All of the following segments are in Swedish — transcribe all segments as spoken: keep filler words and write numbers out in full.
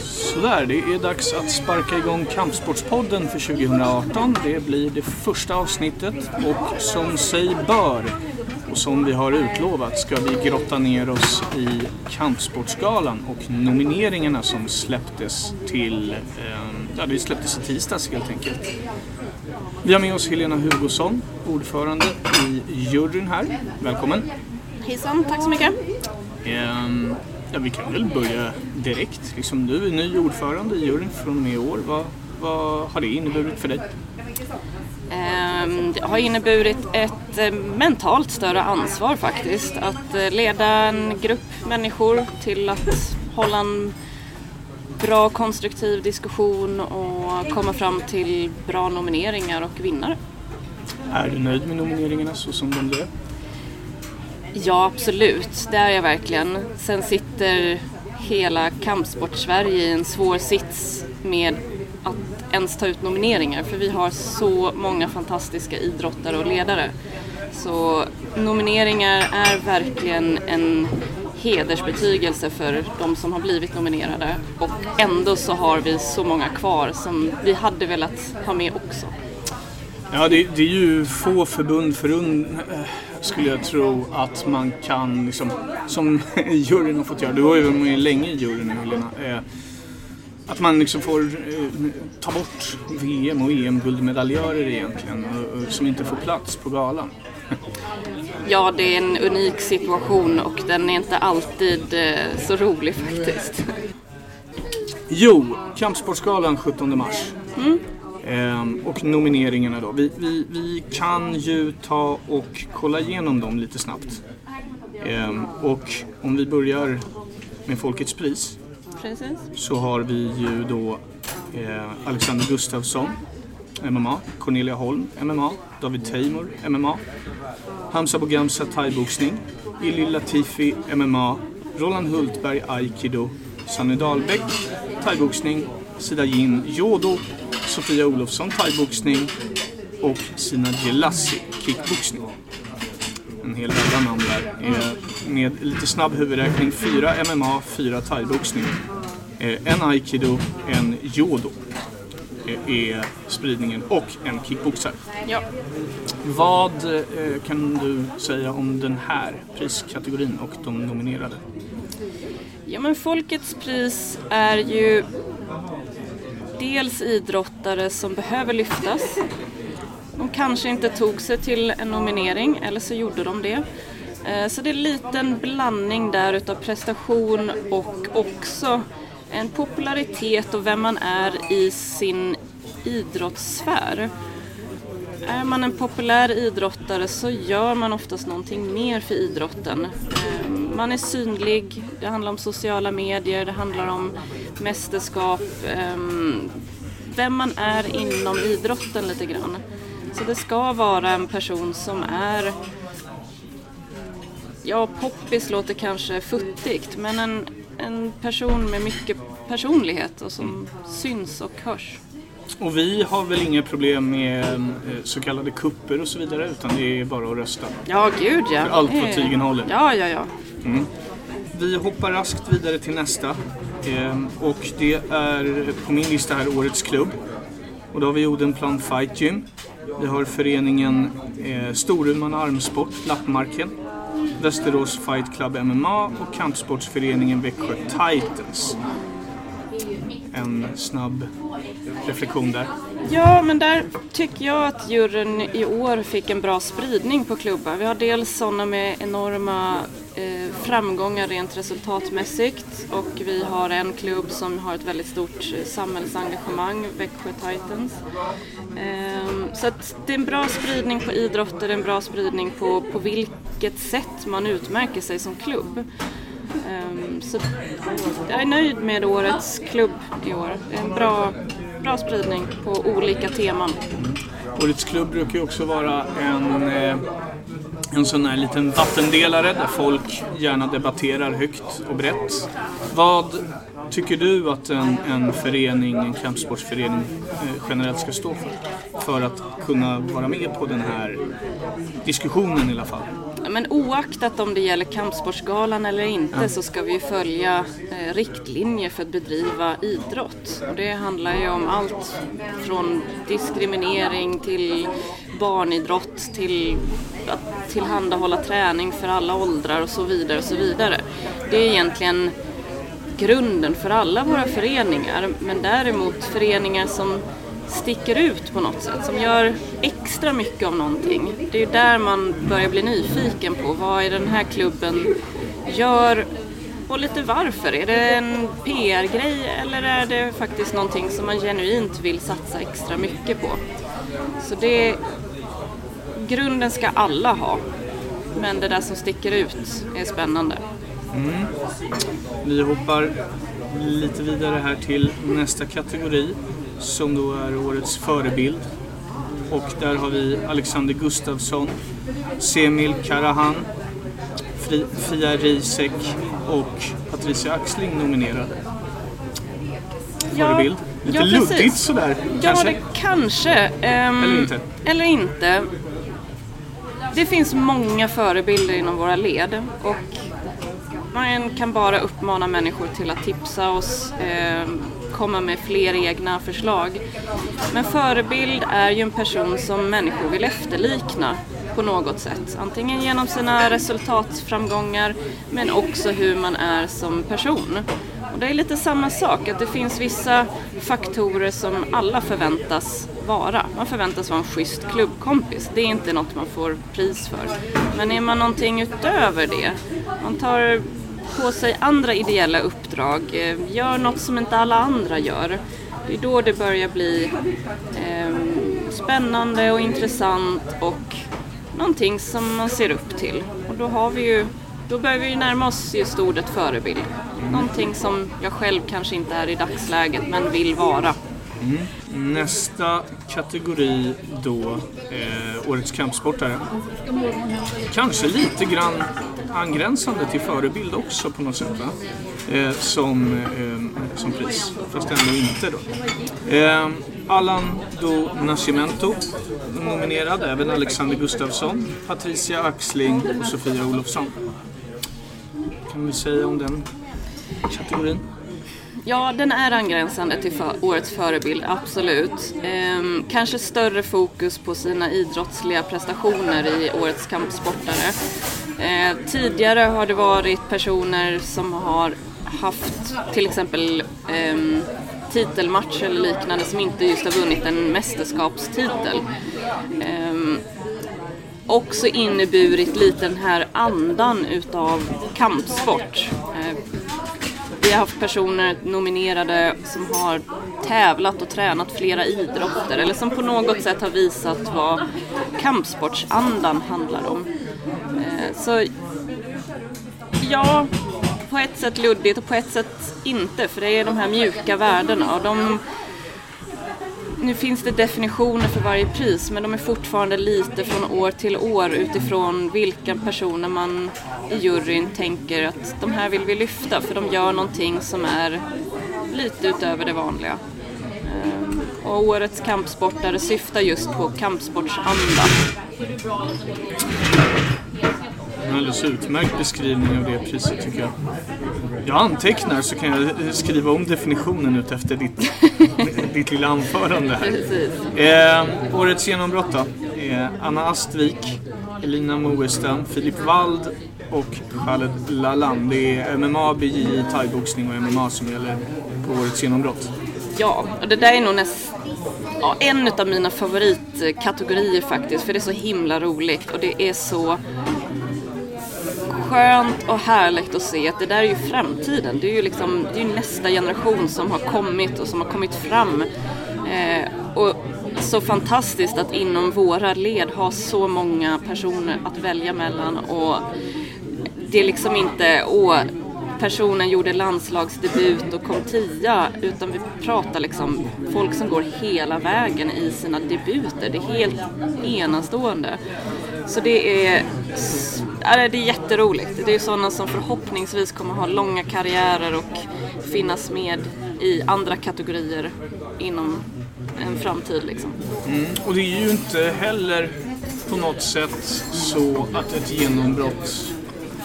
Sådär, det är dags att sparka igång Kampsportspodden för tjugo arton. Det blir det första avsnittet och som sig bör och som vi har utlovat ska vi grotta ner oss i Kampsportsgalan och nomineringarna som släpptes till, ja det släpptes i tisdags helt enkelt. Vi har med oss Helena Hugosson, ordförande i juryn här. Välkommen! Hejsan, tack så mycket! Ehm... Ja, vi kan väl börja direkt. Liksom, du är ny ordförande i juryn från och med i år. Vad, vad har det inneburit för dig? Det har inneburit ett mentalt större ansvar faktiskt. Att leda en grupp människor till att hålla en bra konstruktiv diskussion och komma fram till bra nomineringar och vinnare. Är du nöjd med nomineringarna så som de blev? Ja, absolut. Det är jag verkligen. Sen sitter hela Kampsport-Sverige i en svår sits med att ens ta ut nomineringar. För vi har så många fantastiska idrottare och ledare. Så nomineringar är verkligen en hedersbetygelse för de som har blivit nominerade. Och ändå så har vi så många kvar som vi hade velat ha med också. Ja, det, det är ju få förbund förund skulle jag tro att man kan, liksom, som juryn har fått göra. Du har ju varit med länge i juryn, Helena. Att man liksom får ta bort V M och E M-guldmedaljörer egentligen, som inte får plats på galan. Ja, det är en unik situation och den är inte alltid så rolig faktiskt. Jo, Kampsportsgalan sjuttonde mars. Mm. Och nomineringarna då. Vi, vi, vi kan ju ta och kolla igenom dem lite snabbt. Och om vi börjar med Folkets pris. Precis. Så har vi ju då Alexander Gustafsson, M M A, Cornelia Holm, M M A, David Taimur, M M A, Hamza Bogamsa, thaiboxning, Illy Latifi, M M A, Roland Hultberg, aikido, Sanne Dahlbeck, thaiboxning, Sida Jin, judo, Sofia Olofsson, thaiboxning och Sina Gelassi, kickboxning. En hel del namn där. Med lite snabb huvudräkning, fyra M M A, fyra thaiboxning, en aikido, en judo är spridningen och en kickboxare. Ja. Vad kan du säga om den här priskategorin och de nominerade? Ja, men Folkets pris är ju dels idrottare som behöver lyftas. De kanske inte tog sig till en nominering, eller så gjorde de det. Så det är en liten blandning där utav prestation och också en popularitet och vem man är i sin idrottssfär. Är man en populär idrottare så gör man oftast någonting mer för idrotten. Man är synlig, det handlar om sociala medier, det handlar om mästerskap, vem man är inom idrotten lite grann. Så det ska vara en person som är, ja, poppis låter kanske futtigt, men en, en person med mycket personlighet och som syns och hörs. Och vi har väl inga problem med så kallade kupper och så vidare, utan det är bara att rösta. Ja, gud ja. För allt vad tygen håller. Ja, ja, ja. Mm. Vi hoppar raskt vidare till nästa. Och det är på min lista här årets klubb. Och då har vi Odenplan Fight Gym. Vi har föreningen Storuman Armsport Lappmarken, Västerås Fight Club M M A och Kampsportsföreningen Växjö Titans. En snabb reflektion där. Ja, men där tycker jag att juryn i år fick en bra spridning på klubbar. Vi har dels sådana med enorma eh, framgångar rent resultatmässigt och vi har en klubb som har ett väldigt stort samhällsengagemang, Växjö Titans. Eh, så att det är en bra spridning på idrotter, en bra spridning på, på vilket sätt man utmärker sig som klubb. Så jag är nöjd med årets klubb i år. Det är en bra, bra spridning på olika teman. Mm. Årets klubb brukar ju också vara en, en sån här liten vattendelare där folk gärna debatterar högt och brett. Vad tycker du att en, en förening, en kampsportsförening generellt ska stå för? För att kunna vara med på den här diskussionen i alla fall. men oaktat om det gäller Kampsportsgalan eller inte mm. så ska vi ju följa eh, riktlinjer för att bedriva idrott. Och det handlar ju om allt från diskriminering till barnidrott till att tillhandahålla träning för alla åldrar och så vidare och så vidare. Det är egentligen grunden för alla våra föreningar, men däremot föreningar som sticker ut på något sätt, som gör extra mycket av någonting. Det är ju där man börjar bli nyfiken på vad är den här klubben gör och lite varför. Är det en P R-grej eller är det faktiskt någonting som man genuint vill satsa extra mycket på? Så det, grunden ska alla ha, men det där som sticker ut är spännande. Mm. Vi hoppar lite vidare här till nästa kategori som då är årets förebild, och där har vi Alexander Gustafsson, Semil Karahan, Fia Risek och Patricia Axling nominerade. Förebild. Ja, lite ja, luddigt sådär. Ja, kanske. Det kanske. Um, eller inte. Eller inte. Det finns många förebilder inom våra led och man kan bara uppmana människor till att tipsa oss, eh, komma med fler egna förslag. Men förebild är ju en person som människor vill efterlikna på något sätt. Antingen genom sina resultatframgångar, men också hur man är som person. Och det är lite samma sak, att det finns vissa faktorer som alla förväntas vara. Man förväntas vara en schysst klubbkompis. Det är inte något man får pris för. Men är man någonting utöver det, man tar på sig andra ideella uppdrag, gör något som inte alla andra gör, det är då det börjar bli eh, spännande och intressant och någonting som man ser upp till. Och då har vi ju, då börjar vi närma oss just ordet förebild. Någonting som jag själv kanske inte är i dagsläget men vill vara. Mm. Nästa kategori då, eh, årets kampsportare. Kanske lite grann angränsande till förebild också på något sätt, va? Eh, som, eh, som pris, fast ändå inte då. Eh, Allan Do Nascimento nominerad, även Alexander Gustafsson, Patricia Axling och Sofia Olofsson. Kan vi säga om den kategorin? Ja, den är angränsande till för- årets förebild, absolut. Ehm, kanske större fokus på sina idrottsliga prestationer i årets kampsportare. Ehm, tidigare har det varit personer som har haft till exempel ehm, titelmatch eller liknande som inte just har vunnit en mästerskapstitel. Ehm, också inneburit lite den här andan utav kampsport. Ehm, Vi har haft personer nominerade som har tävlat och tränat flera idrotter eller som på något sätt har visat vad kampsportsandan handlar om. Så ja, på ett sätt luddigt och på ett sätt inte, för det är de här mjuka värdena. Och de, nu finns det definitioner för varje pris, men de är fortfarande lite från år till år utifrån vilka personer man i juryn tänker att de här vill vi lyfta, för de gör någonting som är lite utöver det vanliga. Och årets kampsportare syftar just på kampsportsanda. En alldeles utmärkt beskrivning av det priset tycker jag. Jag antecknar så kan jag skriva om definitionen ut efter ditt, ditt lilla anförande här. Eh, årets genombrott då. Eh, Anna Astvik, Elina Moestam, Filip Wald och Charlotte Lalande. Det är M M A, B J J, thaiboxning och M M A som gäller på årets genombrott. Ja, och det där är nog näst, ja, en av mina favoritkategorier faktiskt, för det är så himla roligt och det är så skönt och härligt att se att det där är ju framtiden. Det är ju liksom, det är ju nästa generation som har kommit och som har kommit fram. Eh, och så fantastiskt att inom våra led ha så många personer att välja mellan. Och det är liksom inte, åh, personen gjorde landslagsdebut och kom tia, utan vi pratar liksom folk som går hela vägen i sina debuter. Det är helt enastående. Så det är, det är jätteroligt. Det är sådana som förhoppningsvis kommer ha långa karriärer och finnas med i andra kategorier inom en framtid. Liksom. Mm. Och det är ju inte heller på något sätt så att ett genombrott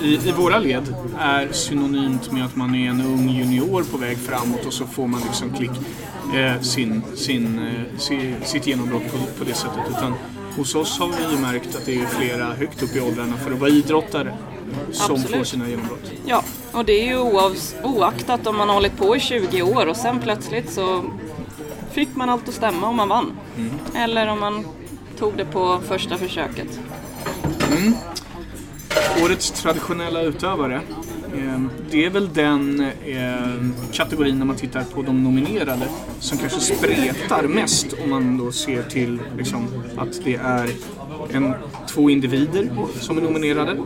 i, i våra led är synonymt med att man är en ung junior på väg framåt och så får man liksom klick eh, sin, sin, eh, sin, sitt genombrott på, på det sättet. Utan hos oss har vi märkt att det är flera högt upp i åldrarna för att vara idrottare som Absolut. Får sina genombrott. Ja, och det är ju oavs- oaktat om man har hållit på i tjugo år och sen plötsligt så fick man allt att stämma om man vann. Mm. Eller om man tog det på första försöket. Mm. Årets traditionella utövare, eh, det är väl den eh, kategorin när man tittar på de nominerade som kanske spretar mest om man då ser till liksom, att det är en, två individer som är nominerade,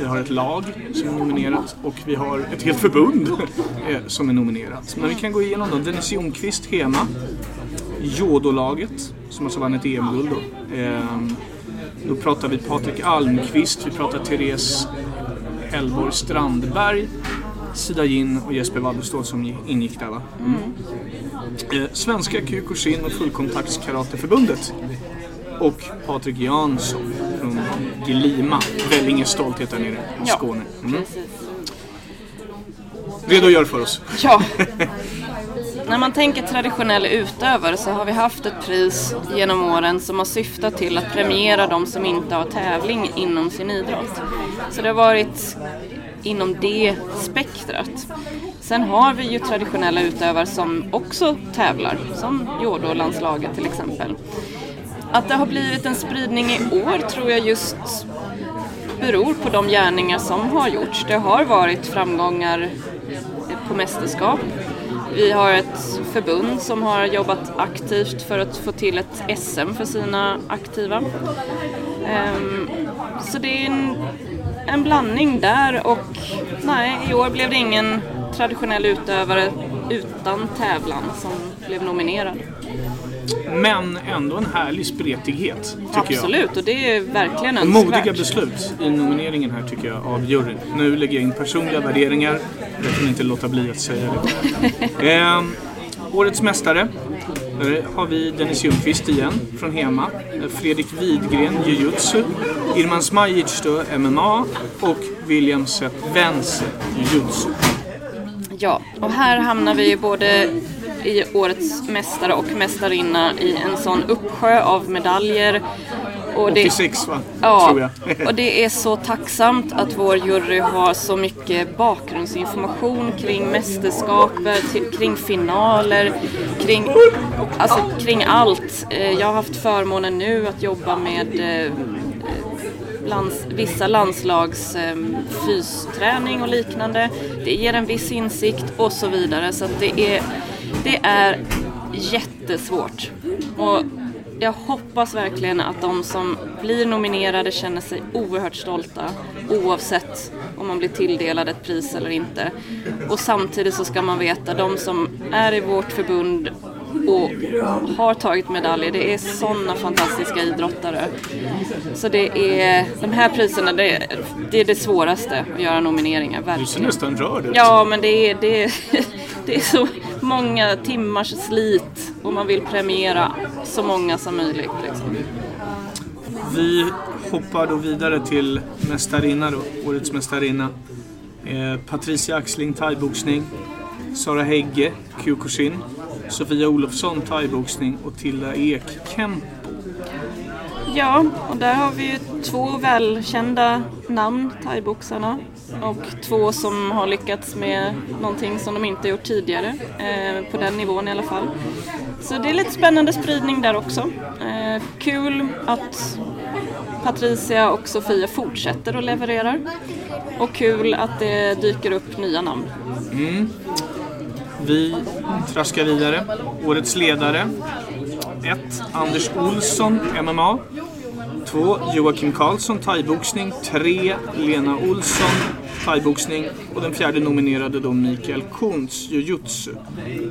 vi har ett lag som är nominerat och vi har ett helt förbund eh, som är nominerat. Men vi kan gå igenom dem. Dennis Ljungqvist, Hema, Jodolaget som alltså vann ett E M-guld då. Eh, Då pratar vi Patrik Almqvist, vi pratar Therese Ellborg Strandberg, Sida Jin och Jesper Wallbestål som ingick där va? Mm. Mm. Eh, Svenska Kyokushin och Fullkontaktskarateförbundet och Patrik Jansson från Glima, Vällinge stolthet där nere i Skåne. Mm. Redo gör för oss. Ja. När man tänker traditionell utövare så har vi haft ett pris genom åren som har syftat till att premiera de som inte har tävling inom sin idrott. Så det har varit inom det spektrat. Sen har vi ju traditionella utövare som också tävlar, som judolandslaget till exempel. Att det har blivit en spridning i år tror jag just beror på de gärningar som har gjorts. Det har varit framgångar på mästerskap. Vi har ett förbund som har jobbat aktivt för att få till ett S M för sina aktiva. Så det är en, en blandning där och nej, i år blev det ingen traditionell utövare utan tävlan som blev nominerad. Men ändå en härlig spretighet tycker Absolut, jag. Absolut, och det är verkligen önskvärt. Modiga beslut i nomineringen här tycker jag av juryn. Nu lägger jag in personliga värderingar. Jag kan inte låta bli att säga det. eh, årets mästare har vi Dennis Ljungqvist igen från Hema. Fredrik Widgren, Jiu-Jitsu. Irman Smajic, M M A. Och William Vense, Jiu-Jitsu. Ja, och här hamnar vi ju både i årets mästare och mästarinna i en sån uppsjö av medaljer. Och det, åttiosex va? Ja, tror jag. Och det är så tacksamt att vår jury har så mycket bakgrundsinformation kring mästerskap, kring finaler, kring, alltså, kring allt. Jag har haft förmånen nu att jobba med Lands, vissa landslags eh, fysträning och liknande. Det ger en viss insikt och så vidare. Så att det, är, det är jättesvårt. Och jag hoppas verkligen att de som blir nominerade känner sig oerhört stolta. Oavsett om man blir tilldelad ett pris eller inte. Och samtidigt så ska man veta de som är i vårt förbund och har tagit medaljer. Det är sådana fantastiska idrottare. Så det är de här priserna, det är det, är det svåraste att göra nomineringar. Verkligen. Du ser nästan rörd ut. Ja, men det är, det, är, det är så många timmars slit och man vill premiera så många som möjligt. Liksom. Vi hoppar då vidare till mästarinna då, årets mästarinna. Eh, Patricia Axling, thaiboxning. Sara Hägge, Kyokushin. Sofia Olofsson, thaiboxning och Tilda Ek, Kempo. Ja, och där har vi ju två välkända namn, thaiboxarna. Och två som har lyckats med någonting som de inte gjort tidigare. Eh, på den nivån i alla fall. Så det är lite spännande spridning där också. Eh, kul att Patricia och Sofia fortsätter och levererar. Och kul att det dyker upp nya namn. Mm. Vi traskar vidare. Årets ledare. ett. Anders Olsson, M M A. två. Joakim Karlsson, thaiboxning. tre. Lena Olsson, thaiboxning. Och den fjärde nominerade då Mikael Kuntz, jiu-jitsu.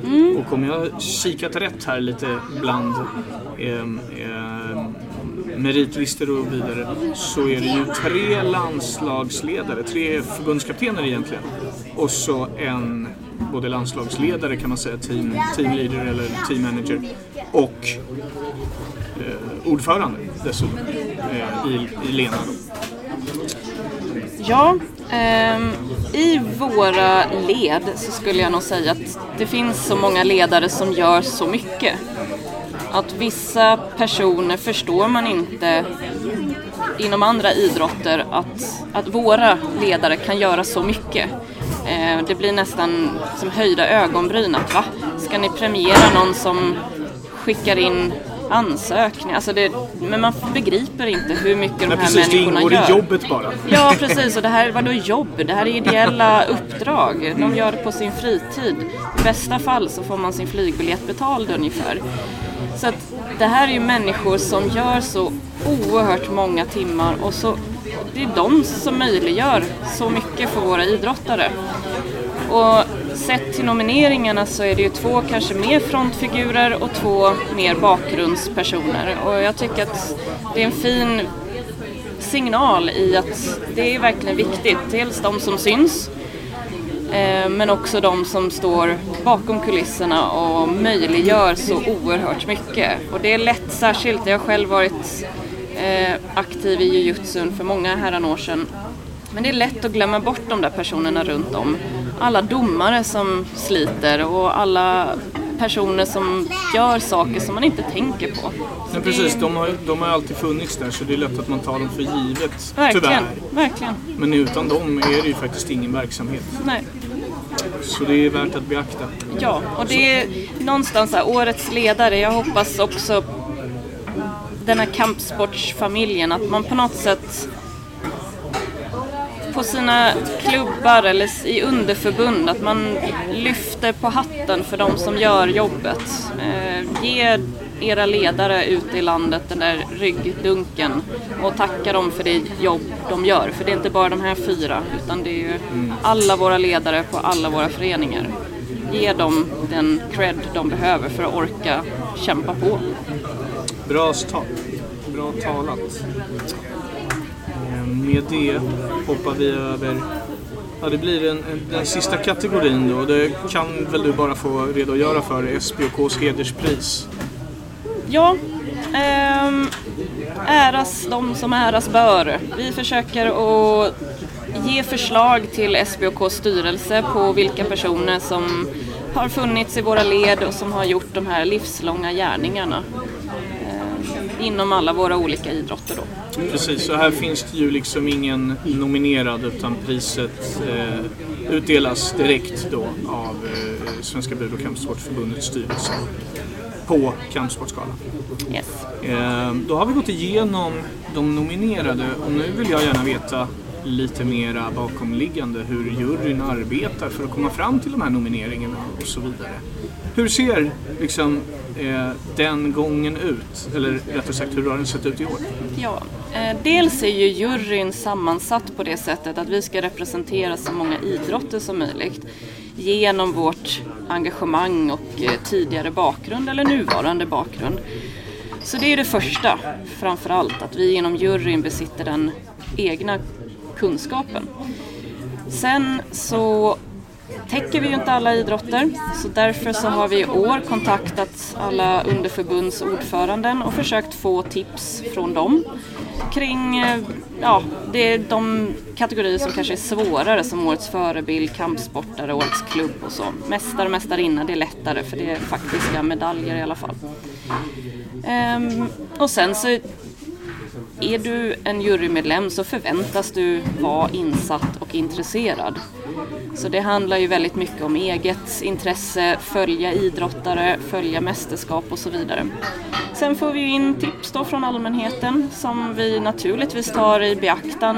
Mm. Och om jag kikat rätt här lite bland eh, eh, meritlistor och vidare så är det ju tre landslagsledare, tre förbundskaptener egentligen. Och så en både landslagsledare kan man säga, team, teamleader eller teammanager och eh, ordförande dessutom eh, i, i Lena. Ja, eh, i våra led så skulle jag nog säga att det finns så många ledare som gör så mycket. Att vissa personer förstår man inte inom andra idrotter att, att våra ledare kan göra så mycket. Eh, det blir nästan som höjda ögonbryn att va? Ska ni premiera någon som skickar in ansökningar? Alltså det, men man begriper inte hur mycket de här precis, människorna det ingår gör. Det jobbet bara. Ja precis, och det här var då jobb. Det här är ideella uppdrag. De gör det på sin fritid. I bästa fall så får man sin flygbiljett betald ungefär. Så att det här är ju människor som gör så oerhört många timmar och så det är de som möjliggör så mycket för våra idrottare. Och sett till nomineringarna så är det ju två kanske mer frontfigurer och två mer bakgrundspersoner. Och jag tycker att det är en fin signal i att det är verkligen viktigt. Dels de som syns men också de som står bakom kulisserna och möjliggör så oerhört mycket. Och det är lätt särskilt, jag har själv varit aktiv i jujutsun för många herran år sedan. Men det är lätt att glömma bort de där personerna runt om. Alla domare som sliter och alla personer som gör saker som man inte tänker på. Men precis, de har, de har alltid funnits där så det är lätt att man tar dem för givet, verkligen, tyvärr. Verkligen. Men utan dem är det ju faktiskt ingen verksamhet. Nej. Så det är värt att beakta. Ja, och det är någonstans här, årets ledare. Jag hoppas också den här kampsportsfamiljen att man på något sätt på sina klubbar eller i underförbund att man lyfter på hatten för de som gör jobbet. Eh, ge era ledare ute i landet den där ryggdunken och tacka dem för det jobb de gör. För det är inte bara de här fyra utan det är ju alla våra ledare på alla våra föreningar. Ge dem den cred de behöver för att orka kämpa på. Bra start. Bra talat. Med det hoppar vi över. Ja, det blir en, en, den sista kategorin då. Det kan väl du bara få redogöra för S B K:s hederspris. Ja, ehm, äras de som äras bör. Vi försöker att ge förslag till S B K:s styrelse på vilka personer som har funnits i våra led och som har gjort de här livslånga gärningarna. Inom alla våra olika idrotter då. Precis, så här finns det ju liksom ingen nominerad utan priset eh, utdelas direkt då av eh, Svenska Bud- och Kampsportförbundets styrelse på Kampsportsgalan. Yes. Eh, då har vi gått igenom de nominerade och nu vill jag gärna veta lite mera bakomliggande hur juryn arbetar för att komma fram till de här nomineringarna och så vidare. Hur ser liksom eh, den gången ut? Eller rättare sagt, hur har den sett ut i år? Ja, eh, dels är ju juryn sammansatt på det sättet att vi ska representera så många idrotter som möjligt genom vårt engagemang och eh, tidigare bakgrund eller nuvarande bakgrund. Så det är det första, framförallt, att vi genom juryn besitter den egna kunskapen. Sen så täcker vi ju inte alla idrotter så därför så har vi i år kontaktat alla underförbundsordföranden och försökt få tips från dem kring ja, det är de kategorier som kanske är svårare som årets förebild, kampsportare, årets klubb och så. Mästare och mästarinna, det är lättare för det är faktiska medaljer i alla fall. Ehm, och sen så är du en jurymedlem så förväntas du vara insatt och intresserad. Så det handlar ju väldigt mycket om eget intresse, följa idrottare, följa mästerskap och så vidare. Sen får vi in tips då från allmänheten som vi naturligtvis tar i beaktan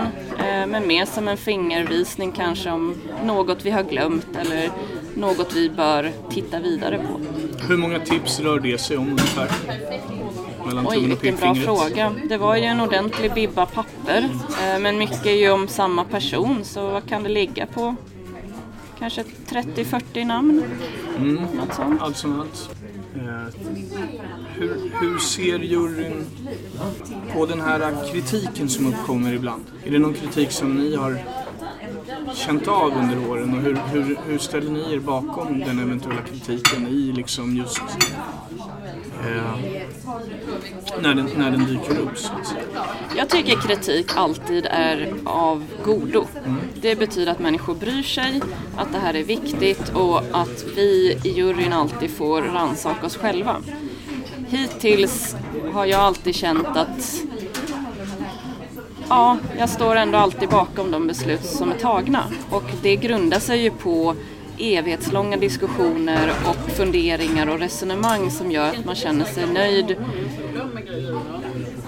men mer som en fingervisning kanske om något vi har glömt eller något vi bör titta vidare på. Hur många tips rör det sig om ungefär? Oj, vilken bra fråga. Det var ju en ordentlig bibba papper. Men mycket är ju om samma person. Så vad kan det ligga på? Kanske trettio till fyrtio namn? Mm. Något sånt. Allt som allt. Hur, hur ser juryn på den här kritiken som uppkommer ibland? Är det någon kritik som ni har känt av under åren och hur, hur, hur ställer ni er bakom den eventuella kritiken i liksom just eh, när, den, när den dyker upp? Så att säga. Jag tycker kritik alltid är av godo. Mm. Det betyder att människor bryr sig, att det här är viktigt och att vi i juryn alltid får rannsaka oss själva. Hittills har jag alltid känt att ja, jag står ändå alltid bakom de beslut som är tagna. Och det grundar sig ju på evighetslånga diskussioner och funderingar och resonemang som gör att man känner sig nöjd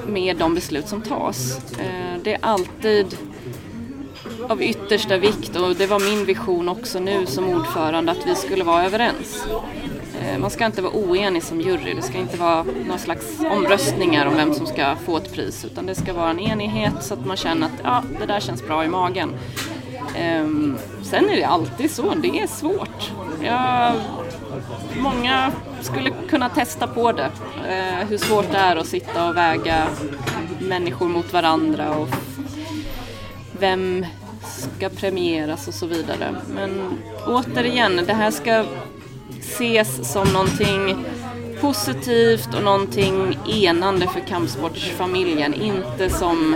med de beslut som tas. Det är alltid av yttersta vikt, och det var min vision också nu som ordförande, att vi skulle vara överens. Man ska inte vara oenig som jury, det ska inte vara någon slags omröstningar om vem som ska få ett pris, utan det ska vara en enighet så att man känner att ja, det där känns bra i magen. Ehm, sen är det alltid så, det är svårt. Ja, många skulle kunna testa på det, ehm, hur svårt det är att sitta och väga människor mot varandra och vem ska premieras och så vidare. Men återigen, det här ska ses som någonting positivt och någonting enande för kampsportsfamiljen. Inte som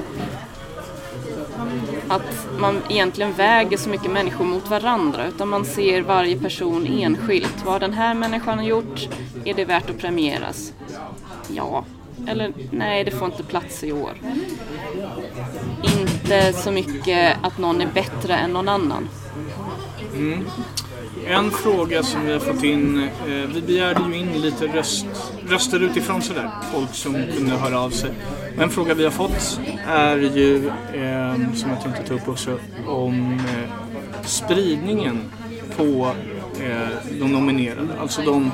att man egentligen väger så mycket människor mot varandra, utan man ser varje person enskilt. Vad den här människan har gjort, är det värt att premieras? Ja. Eller nej, det får inte plats i år. Inte så mycket att någon är bättre än någon annan. Mm. En fråga som vi har fått in, eh, vi begärde ju in lite röst, röster utifrån sådär, folk som kunde höra av sig. En fråga vi har fått är ju, eh, som jag tänkte ta upp också, om eh, spridningen på eh, de nominerade. Alltså de,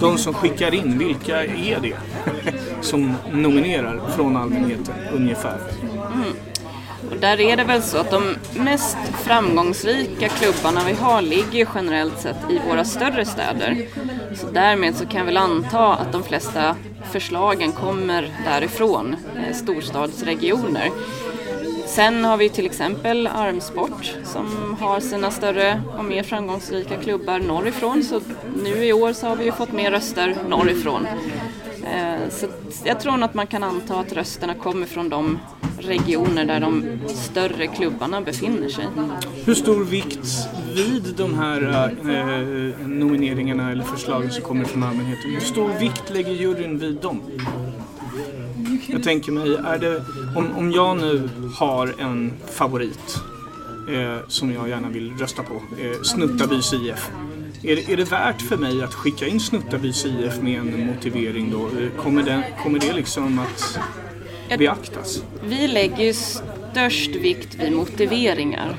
de som skickar in, vilka är det som nominerar från allmänheten ungefär? Mm. Och där är det väl så att de mest framgångsrika klubbarna vi har ligger generellt sett i våra större städer. Så därmed så kan vi anta att de flesta förslagen kommer därifrån, eh, storstadsregioner. Sen har vi till exempel Armsport som har sina större och mer framgångsrika klubbar norrifrån. Så nu i år så har vi ju fått mer röster norrifrån. Eh, så jag tror att man kan anta att rösterna kommer från de regioner där de större klubbarna befinner sig. Hur stor vikt vid de här eh, nomineringarna eller förslagen som kommer från allmänheten, hur stor vikt lägger juryn vid dem? Jag tänker mig, är det, om, om jag nu har en favorit eh, som jag gärna vill rösta på, eh, Snuttabys I F. Är det, är det värt för mig att skicka in Snuttabys I F med en motivering då? Kommer det, kommer det liksom att beaktas? Vi lägger ju störst vikt vid motiveringar.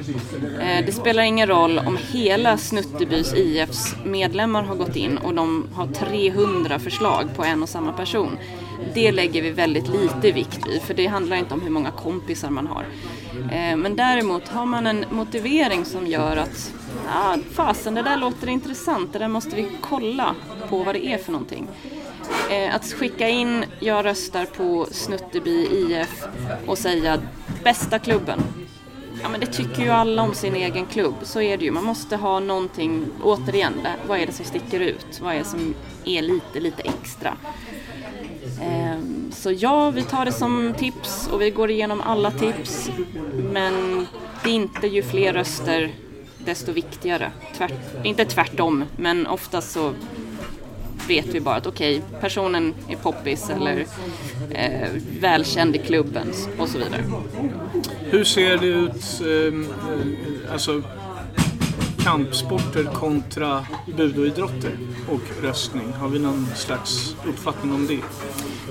Det spelar ingen roll om hela Snuttebys I Fs medlemmar har gått in och de har trehundra förslag på en och samma person. Det lägger vi väldigt lite vikt vid, för det handlar inte om hur många kompisar man har. Men däremot har man en motivering som gör att ah, fasen, det där låter intressant, det där måste vi kolla på vad det är för någonting. Att skicka in, jag röstar på Snutteby I F och säga bästa klubben. Ja, men det tycker ju alla om sin egen klubb, så är det ju. Man måste ha någonting, återigen, vad är det som sticker ut? Vad är det som är lite, lite extra? Så ja, vi tar det som tips och vi går igenom alla tips. Men det är inte ju fler röster, desto viktigare. Tvärt, inte tvärtom, men oftast så vet vi bara att okej, okay, personen är poppis eller eh, välkänd i klubben och så vidare. Hur ser det ut, eh, alltså kampsporter kontra budoidrotter och röstning? Har vi någon slags uppfattning om det?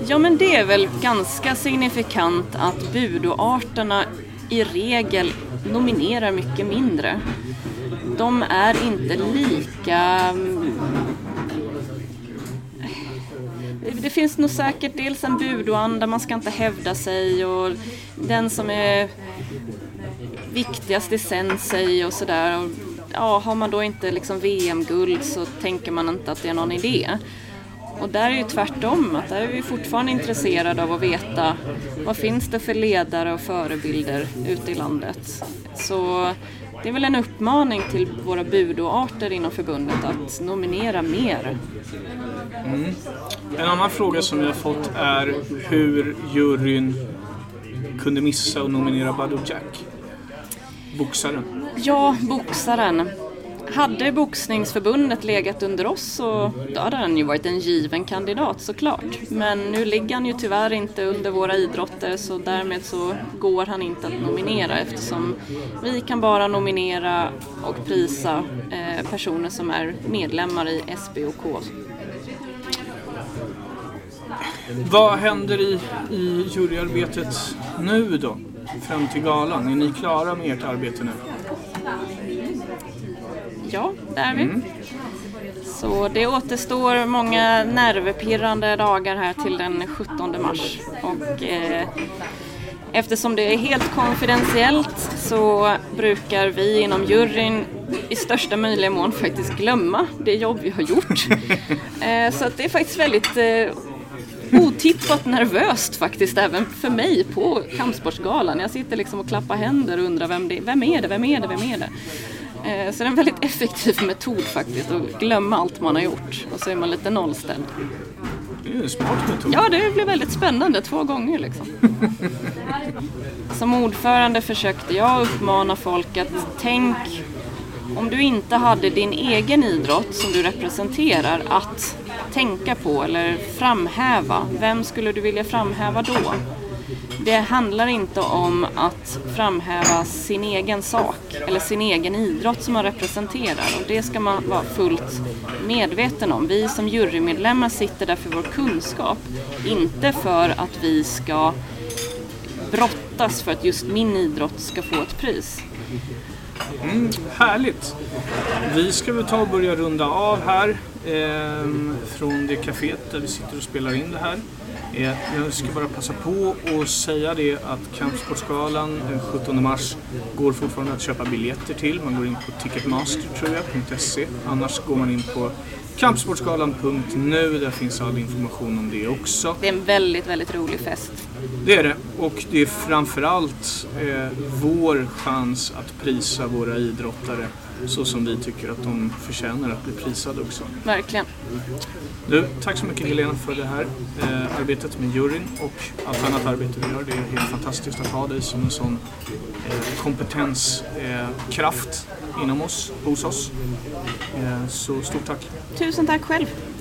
Ja, men det är väl ganska signifikant att budoarterna i regel nominerar mycket mindre. De är inte lika... Det finns nog säkert dels en budoanda, man ska inte hävda sig och den som är viktigast är sensei och sådär. Ja, har man då inte liksom V M-guld så tänker man inte att det är någon idé. Och där är ju tvärtom, att där är vi fortfarande intresserade av att veta vad finns det för ledare och förebilder ute i landet. Så det är väl en uppmaning till våra budoarter inom förbundet att nominera mer. Mm. En annan fråga som jag har fått är hur juryn kunde missa att nominera Badou Jack, boxaren. Ja, boxaren. Hade boxningsförbundet legat under oss så då hade han ju varit en given kandidat såklart. Men nu ligger han ju tyvärr inte under våra idrotter, så därmed så går han inte att nominera, eftersom vi kan bara nominera och prisa eh, personer som är medlemmar i S B O K. Vad händer i, i juryarbetet nu då, fram till galan? Är ni klara med ert arbete nu? Ja, där är vi. Mm. Så det återstår många nervepirrande dagar här till den sjuttonde mars. Och eh, eftersom det är helt konfidentiellt så brukar vi inom juryn i största möjliga mån faktiskt glömma det jobb vi har gjort. eh, så att det är faktiskt väldigt eh, otippat nervöst faktiskt även för mig på Kampsportsgalan. Jag sitter liksom och klappar händer och undrar vem, det, vem är det, vem är det, vem är det? Så det är en väldigt effektiv metod faktiskt att glömma allt man har gjort. Och så är man lite nollställd. Det är ju en smart metod. Ja, det blev väldigt spännande två gånger liksom. Som ordförande försökte jag uppmana folk att tänk om du inte hade din egen idrott som du representerar att tänka på eller framhäva. Vem skulle du vilja framhäva då? Det handlar inte om att framhäva sin egen sak eller sin egen idrott som man representerar, och det ska man vara fullt medveten om. Vi som jurymedlemmar sitter där för vår kunskap, inte för att vi ska brottas för att just min idrott ska få ett pris. Mm, härligt! Vi ska väl ta och börja runda av här eh, från det kaféet där vi sitter och spelar in det här. Jag ska bara passa på och säga det att Kampsportsgalan den sjuttonde mars går fortfarande att köpa biljetter till. Man går in på ticketmaster tror jag, .se. Annars går man in på kampsportsgalan punkt nu. Där finns all information om det också. Det är en väldigt, väldigt rolig fest. Det är det. Och det är framförallt eh, vår chans att prisa våra idrottare så som vi tycker att de förtjänar att bli prisade också. Verkligen. Du, tack så mycket Helena för det här eh, arbetet med juryn och allt annat arbete vi gör. Det är helt fantastiskt att ha dig som en sån eh, kompetenskraft eh, inom oss, hos oss. Eh, så stort tack. Tusen tack själv.